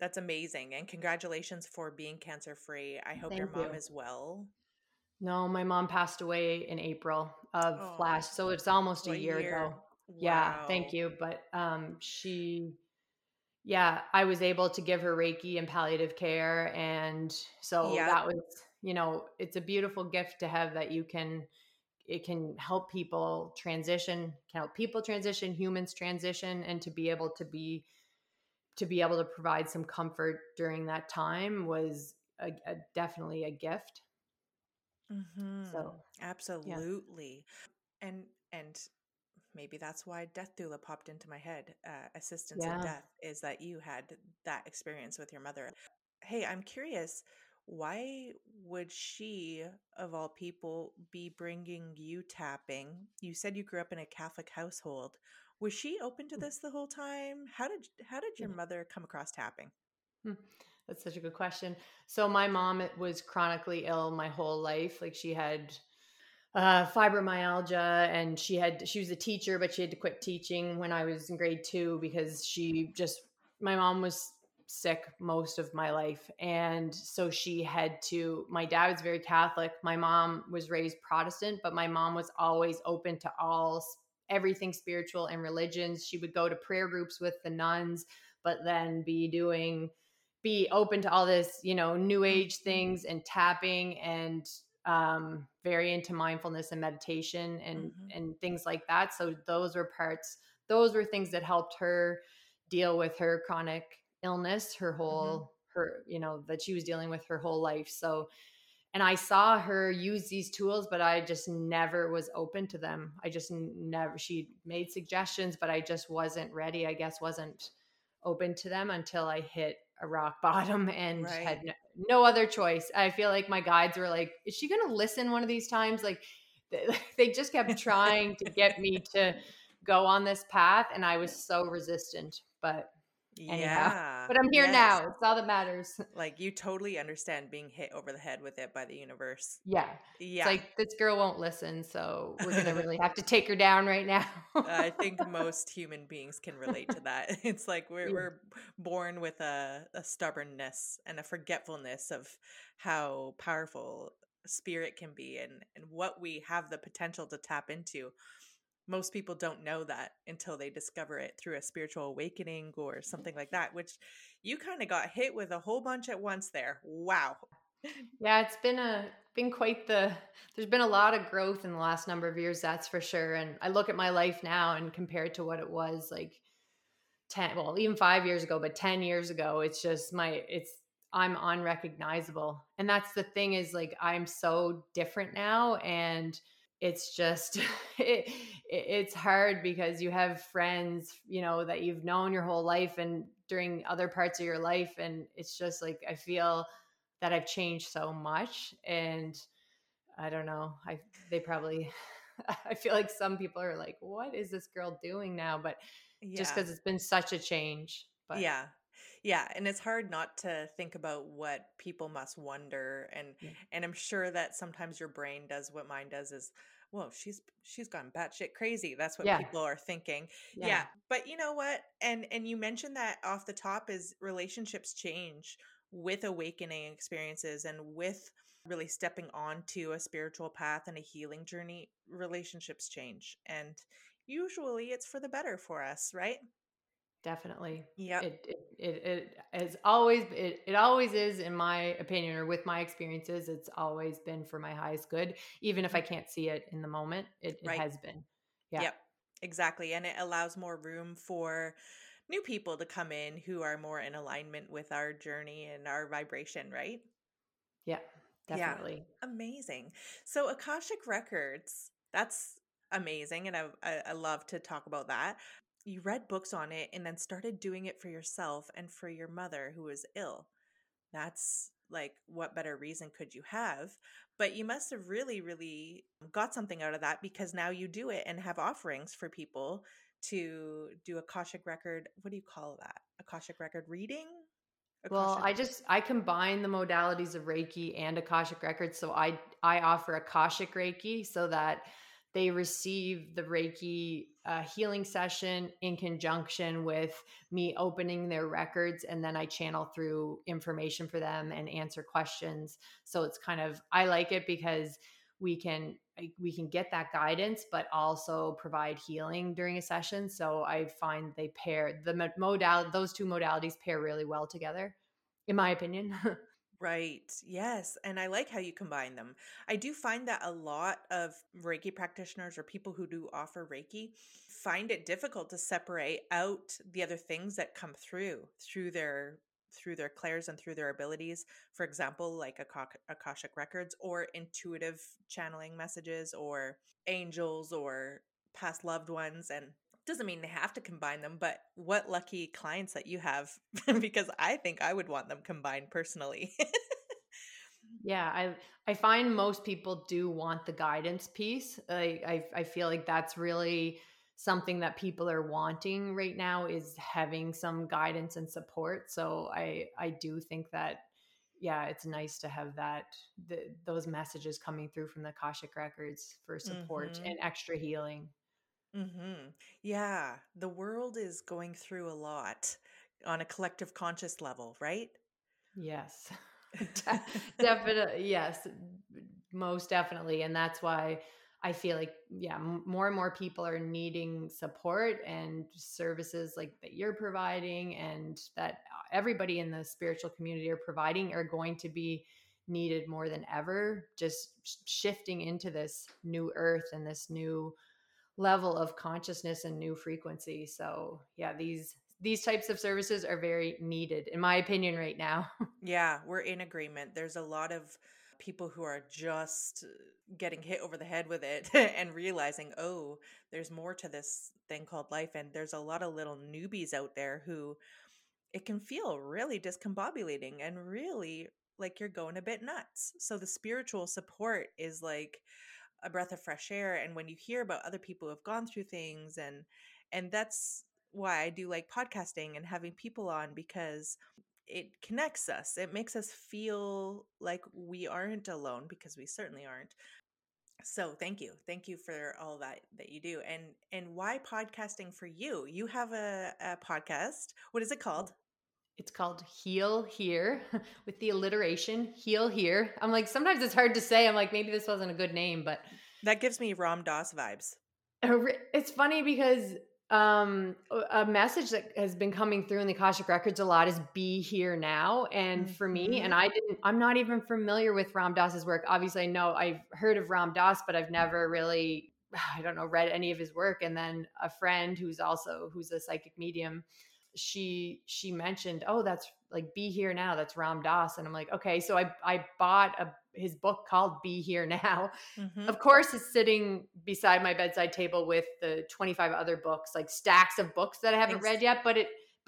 That's amazing. And congratulations for being cancer free. I hope your mom is well. No, my mom passed away in April of last. So it's almost a year ago. Wow. Yeah. Thank you. But, I was able to give her Reiki and palliative care. And so that was, you know, it's a beautiful gift to have that it can help people transition, humans transition, and to be able to be able to provide some comfort during that time was definitely a gift. Mm-hmm. So absolutely. Yeah. And maybe that's why Death Doula popped into my head. Assistance in death is that you had that experience with your mother. Hey, I'm curious, why would she, of all people, be bringing you tapping? You said you grew up in a Catholic household. Was she open to this the whole time? How did your mother come across tapping? That's such a good question. So my mom was chronically ill my whole life. Like she had fibromyalgia, and she was a teacher, but she had to quit teaching when I was in grade 2 because my mom was sick most of my life. And so my dad was very Catholic. My mom was raised Protestant, but my mom was always open to everything spiritual and religions. She would go to prayer groups with the nuns, but then be open to all this, you know, new age things and tapping and very into mindfulness and meditation and things like that. So those were things that helped her deal with her chronic illness, that she was dealing with her whole life. So, and I saw her use these tools, but I just never was open to them. She made suggestions, but I just wasn't ready, I guess, wasn't open to them until I hit a rock bottom and had no other choice. I feel like my guides were like, is she going to listen one of these times? Like they just kept trying to get me to go on this path. And I was so resistant, but anyhow, but I'm here now. It's all that matters. Like you totally understand being hit over the head with it by the universe. Yeah. Yeah. It's like this girl won't listen. So we're going to really have to take her down right now. I think most human beings can relate to that. It's like we're born with a stubbornness and a forgetfulness of how powerful spirit can be and what we have the potential to tap into. Most people don't know that until they discover it through a spiritual awakening or something like that, which you kind of got hit with a whole bunch at once there. Wow. Yeah, it's been quite there's been a lot of growth in the last number of years, that's for sure. And I look at my life now and compared to what it was like 5 years ago, but 10 years ago, it's just I'm unrecognizable. And that's the thing is like, I'm so different now. And it's just, it's hard because you have friends, you know, that you've known your whole life and during other parts of your life. And it's just like, I feel that I've changed so much and I don't know, I feel like some people are like, what is this girl doing now? But just because it's been such a change. But yeah. Yeah. And it's hard not to think about what people must wonder. And I'm sure that sometimes your brain does what mine does is, whoa, she's gone batshit crazy. That's what people are thinking. Yeah. But you know what? And you mentioned that off the top is relationships change with awakening experiences and with really stepping onto a spiritual path and a healing journey, relationships change. And usually it's for the better for us, right? Definitely. Yeah. It always is, in my opinion, or with my experiences, it's always been for my highest good. Even if I can't see it in the moment, it has been. Yeah. Yep. Exactly. And it allows more room for new people to come in who are more in alignment with our journey and our vibration, right? Yeah, definitely. Yeah. Amazing. So Akashic Records, that's amazing. And I love to talk about that. You read books on it and then started doing it for yourself and for your mother who was ill. That's like, what better reason could you have? But you must have really, really got something out of that, because now you do it and have offerings for people to do Akashic Record. What do you call that? Akashic Record reading? I combine the modalities of Reiki and Akashic Records. So I offer Akashic Reiki so that they receive the Reiki healing session in conjunction with me opening their records. And then I channel through information for them and answer questions. So it's kind of, I like it because we can get that guidance, but also provide healing during a session. So I find they pair those two modalities pair really well together, in my opinion. Right. Yes. And I like how you combine them. I do find that a lot of Reiki practitioners or people who do offer Reiki find it difficult to separate out the other things that come through their clairs and through their abilities, for example, like Akashic Records or intuitive channeling messages or angels or past loved ones. And it doesn't mean they have to combine them, but what lucky clients that you have, because I think I would want them combined personally. Yeah, I find most people do want the guidance piece. I feel like that's really something that people are wanting right now, is having some guidance and support. So I do think that, yeah, it's nice to have those messages coming through from the Akashic Records for support and extra healing. Mm-hmm. Yeah. The world is going through a lot on a collective conscious level, right? Yes, definitely. Yes, most definitely. And that's why I feel like, yeah, more and more people are needing support and services like that you're providing, and that everybody in the spiritual community are providing, are going to be needed more than ever, just shifting into this new earth and this new level of consciousness and new frequency. So yeah, these types of services are very needed, in my opinion, right now. Yeah, we're in agreement. There's a lot of people who are just getting hit over the head with it and realizing, oh, there's more to this thing called life. And there's a lot of little newbies out there who it can feel really discombobulating and really like you're going a bit nuts. So the spiritual support is like a breath of fresh air. And when you hear about other people who have gone through things, and that's why I do like podcasting and having people on, because it connects us. It makes us feel like we aren't alone, because we certainly aren't. So thank you. Thank you for all that you do. And why podcasting for you? You have a podcast. What is it called? It's called Heal Here, with the alliteration, Heal Here. I'm like, sometimes it's hard to say. I'm like, maybe this wasn't a good name, but. That gives me Ram Dass vibes. It's funny because a message that has been coming through in the Akashic Records a lot is be here now. And for me, and I'm not even familiar with Ram Dass's work. Obviously, I know I've heard of Ram Dass, but I've never really, read any of his work. And then a friend who's a psychic medium, she mentioned, oh, that's like be here now. That's Ram Dass. And I'm like, okay. So I bought his book called Be Here Now. Mm-hmm. Of course, it's sitting beside my bedside table with the 25 other books, like stacks of books that I haven't read yet, but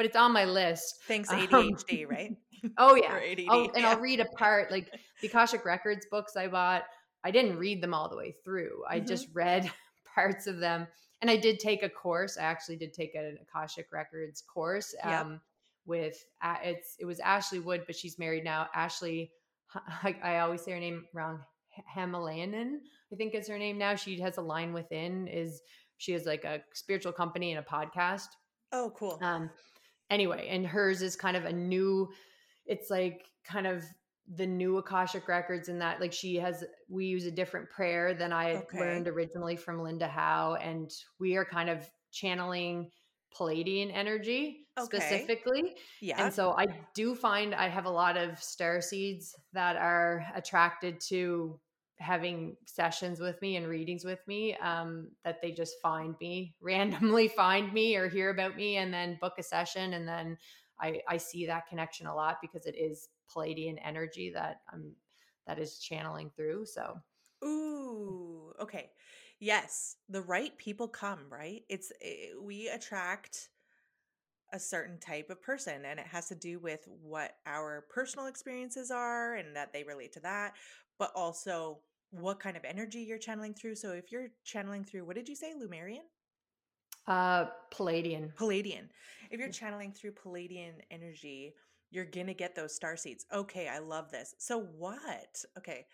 it's on my list. Thanks ADHD, right? Oh yeah. ADD, I'll read a part, like the Akashic Records books I bought. I didn't read them all the way through. I just read parts of them. And I did take a course. I actually did take an Akashic Records course it was Ashley Wood, but she's married now. Ashley, I always say her name wrong. Hemalainen, I think is her name now. She has a line within. She has like a spiritual company and a podcast. Oh, cool. Anyway, and hers is kind of a new. it's like kind of the new Akashic Records in that, like we use a different prayer than I learned originally from Linda Howe. And we are kind of channeling Palladian energy specifically. Yeah. And so I do find I have a lot of star seeds that are attracted to having sessions with me and readings with me, that they just randomly find me or hear about me and then book a session. And then I see that connection a lot because it is Palladian energy that is channeling through. So. Ooh, okay. Yes. The right people come, right? We attract a certain type of person, and it has to do with what our personal experiences are and that they relate to that, but also what kind of energy you're channeling through. So if you're channeling through, what did you say? Lumerian? Palladian. If you're channeling through Palladian energy, you're going to get those star seeds. Okay, I love this. So what? Okay,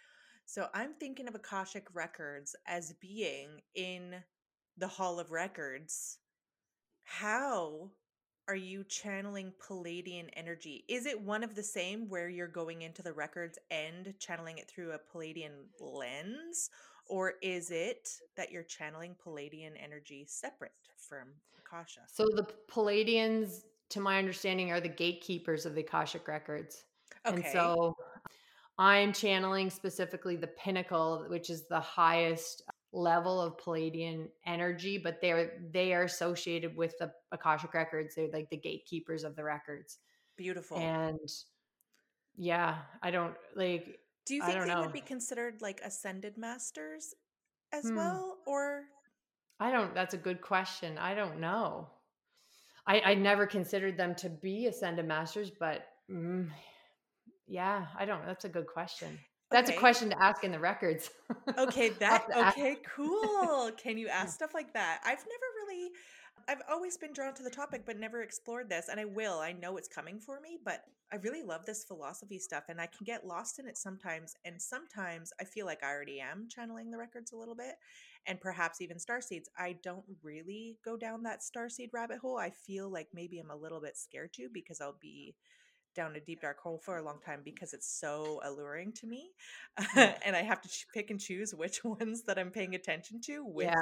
so I'm thinking of Akashic Records as being in the Hall of Records. How are you channeling Palladian energy? Is it one of the same where you're going into the records and channeling it through a Palladian lens? Or is it that you're channeling Palladian energy separate from Akasha? So the Palladians, to my understanding, are the gatekeepers of the Akashic Records. Okay. And so I'm channeling specifically the pinnacle, which is the highest level of Palladian energy, but they are associated with the Akashic Records. They're like the gatekeepers of the records. Beautiful. And yeah, I don't like. Do you think they would be considered like ascended masters as well, or? That's a good question. I don't know. I never considered them to be ascended masters, but yeah, I don't. That's a good question. That's a question to ask in the records. Cool. Can you ask stuff like that? I've always been drawn to the topic, but never explored this. And I will, I know it's coming for me, but I really love this philosophy stuff and I can get lost in it sometimes. And sometimes I feel like I already am channeling the records a little bit and perhaps even starseeds. I don't really go down that starseed rabbit hole. I feel like maybe I'm a little bit scared to because I'll be down a deep dark hole for a long time because it's so alluring to me. And I have to pick and choose which ones that I'm paying attention to with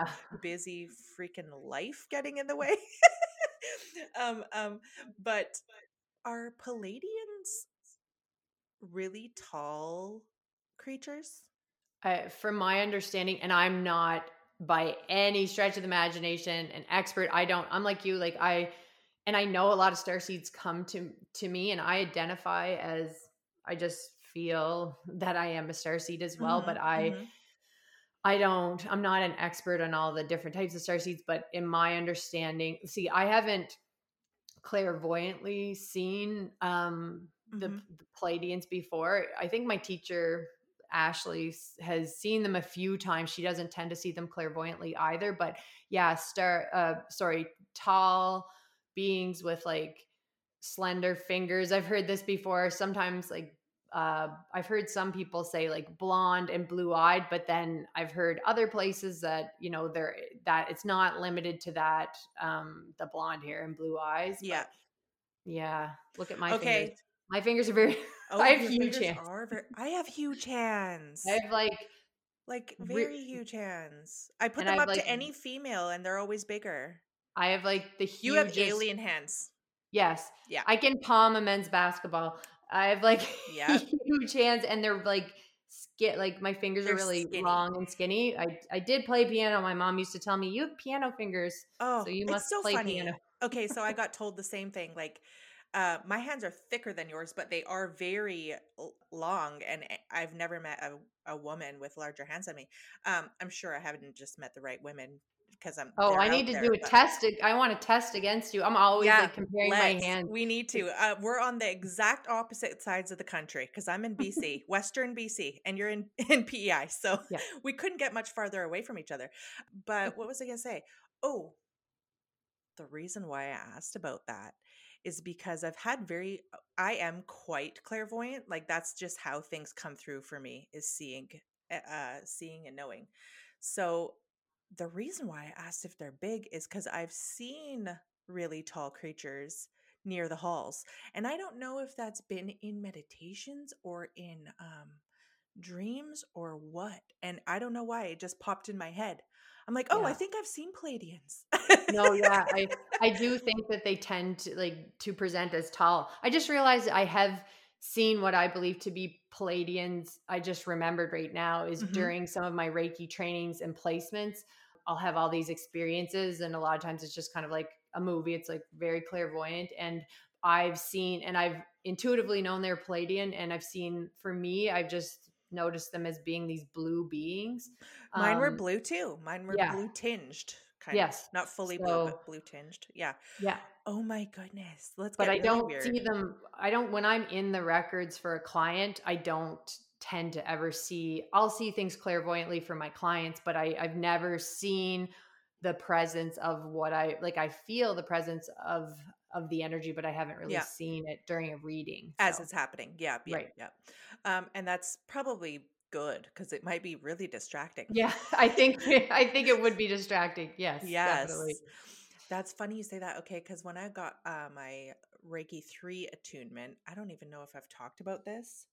busy freaking life getting in the way. But are Palladians really tall creatures? From my understanding, and I'm not by any stretch of the imagination an expert. I'm like you, like and I know a lot of starseeds come to me and I identify as, I just feel that I am a starseed as well, but I'm not an expert on all the different types of starseeds, but in my understanding, I haven't clairvoyantly seen the Pleiadians before. I think my teacher, Ashley, has seen them a few times. She doesn't tend to see them clairvoyantly either, but yeah, tall beings with like slender fingers. I've heard this before. Sometimes like, I've heard some people say like blonde and blue eyed, but then I've heard other places that, you know, that it's not limited to that, the blonde hair and blue eyes. Yeah. Yeah. Look at my fingers. My fingers are I have huge hands. I have like very huge hands. I put them up to any female and they're always bigger. I have like the hugest. You have alien hands. Yes. Yeah. I can palm a men's basketball. I have like huge hands and they're like my fingers are really long and skinny. I did play piano. My mom used to tell me, you have piano fingers. Oh, so you must play piano. Okay. So I got told the same thing. Like my hands are thicker than yours, but they are very long. And I've never met a woman with larger hands than me. I'm sure I haven't just met the right women. I need to do a test. I want to test against you. I'm always like comparing my hands. We need to. We're on the exact opposite sides of the country because I'm in BC, Western BC, and you're in PEI. So we couldn't get much farther away from each other. But what was I going to say? Oh, the reason why I asked about that is because I am quite clairvoyant. Like that's just how things come through for me is seeing and knowing. So the reason why I asked if they're big is because I've seen really tall creatures near the halls. And I don't know if that's been in meditations or in dreams or what. And I don't know why it just popped in my head. I'm like, oh, yeah. I think I've seen Palladians. No, yeah. I do think that they tend to present as tall. I just realized I have seen what I believe to be Palladians. I just remembered right now is during some of my Reiki trainings and placements, I'll have all these experiences. And a lot of times it's just kind of like a movie. It's like very clairvoyant. And I've seen, and I've intuitively known they're Palladian, and I've seen, for me, I've just noticed them as being these blue beings. Mine were blue too. Mine were blue tinged. Kind of. Not fully blue, but blue tinged. Yeah. Yeah. Oh my goodness. See them. When I'm in the records for a client, I don't tend to ever see, I'll see things clairvoyantly for my clients, but I've never seen the presence of what I feel the presence of the energy, but I haven't really seen it during a reading. So. As it's happening. Yeah. Yeah. Right. Yeah. And that's probably good, because it might be really distracting. Yeah, I think it would be distracting. Yes, definitely. That's funny you say that. Okay, because when I got my Reiki 3 attunement, I don't even know if I've talked about this.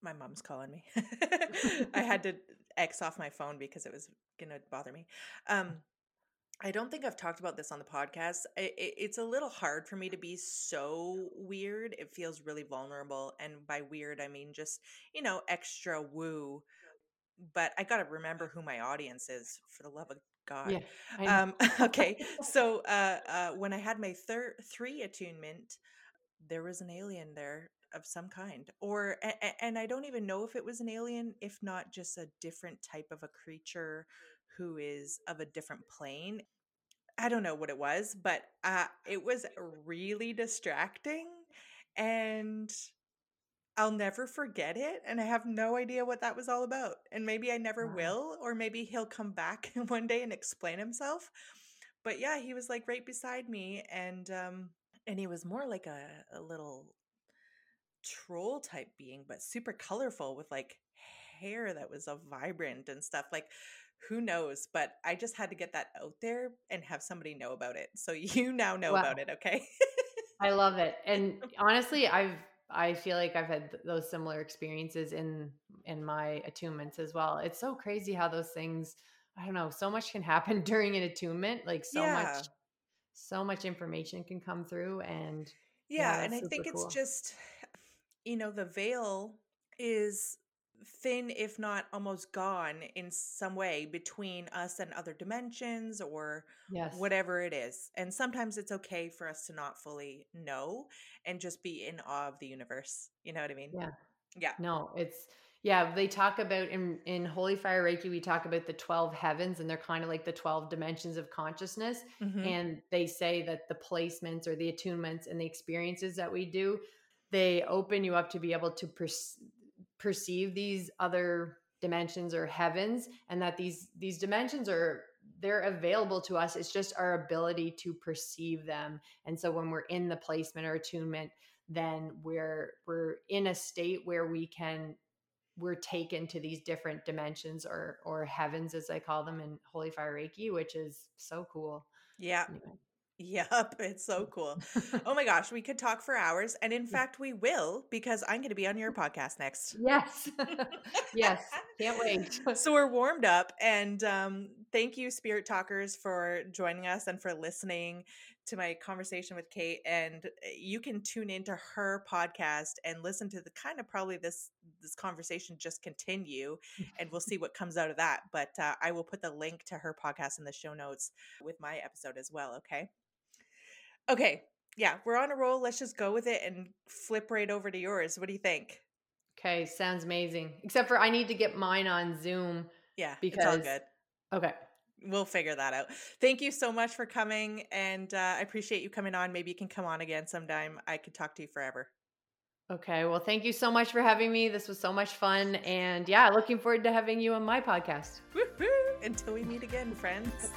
My mom's calling me. I had to X off my phone because it was gonna bother me. I don't think I've talked about this on the podcast. It's a little hard for me to be so weird. It feels really vulnerable. And by weird, I mean just, extra woo. But I got to remember who my audience is, for the love of God. Yeah, I know. Okay. So when I had my 3 attunement, there was an alien there of some kind. Or, and I don't even know if it was an alien, if not just a different type of a creature who is of a different plane. I don't know what it was, but it was really distracting, and I'll never forget it. And I have no idea what that was all about. And maybe I never will, or maybe he'll come back one day and explain himself. But yeah, he was like right beside me, and he was more like a little troll type being, but super colorful, with like hair that was vibrant and stuff. Like, who knows? But I just had to get that out there and have somebody know about it. So you now know about it, okay? I love it. And honestly, I feel like I've had those similar experiences in my attunements as well. It's so crazy how those things, I don't know, so much can happen during an attunement. Like so much information can come through. And and I think it's just, the veil is thin, if not almost gone in some way, between us and other dimensions or whatever it is. And sometimes it's okay for us to not fully know and just be in awe of the universe. You know what I mean? Yeah. Yeah. No, it's, they talk about in Holy Fire Reiki, we talk about the 12 heavens, and they're kind of like the 12 dimensions of consciousness. Mm-hmm. And they say that the placements or the attunements and the experiences that we do, they open you up to be able to perceive these other dimensions or heavens, and that these dimensions they're available to us. It's just our ability to perceive them. And so when we're in the placement or attunement, then we're in a state where we're taken to these different dimensions or heavens, as I call them in Holy Fire Reiki, which is so cool. Yeah. Anyway. Yep. It's so cool. Oh my gosh. We could talk for hours. And in fact, we will, because I'm going to be on your podcast next. Yes. Yes. Can't wait. So we're warmed up, and thank you, Spirit Talkers, for joining us and for listening to my conversation with Kate. And you can tune into her podcast and listen to the kind of probably this conversation just continue, and we'll see what comes out of that. But I will put the link to her podcast in the show notes with my episode as well. Okay. Yeah, we're on a roll. Let's just go with it and flip right over to yours. What do you think? Okay. Sounds amazing. Except for I need to get mine on Zoom. Yeah, it's all good. Okay. We'll figure that out. Thank you so much for coming, and I appreciate you coming on. Maybe you can come on again sometime. I could talk to you forever. Okay. Well, thank you so much for having me. This was so much fun, and looking forward to having you on my podcast. Woo-hoo! Until we meet again, friends.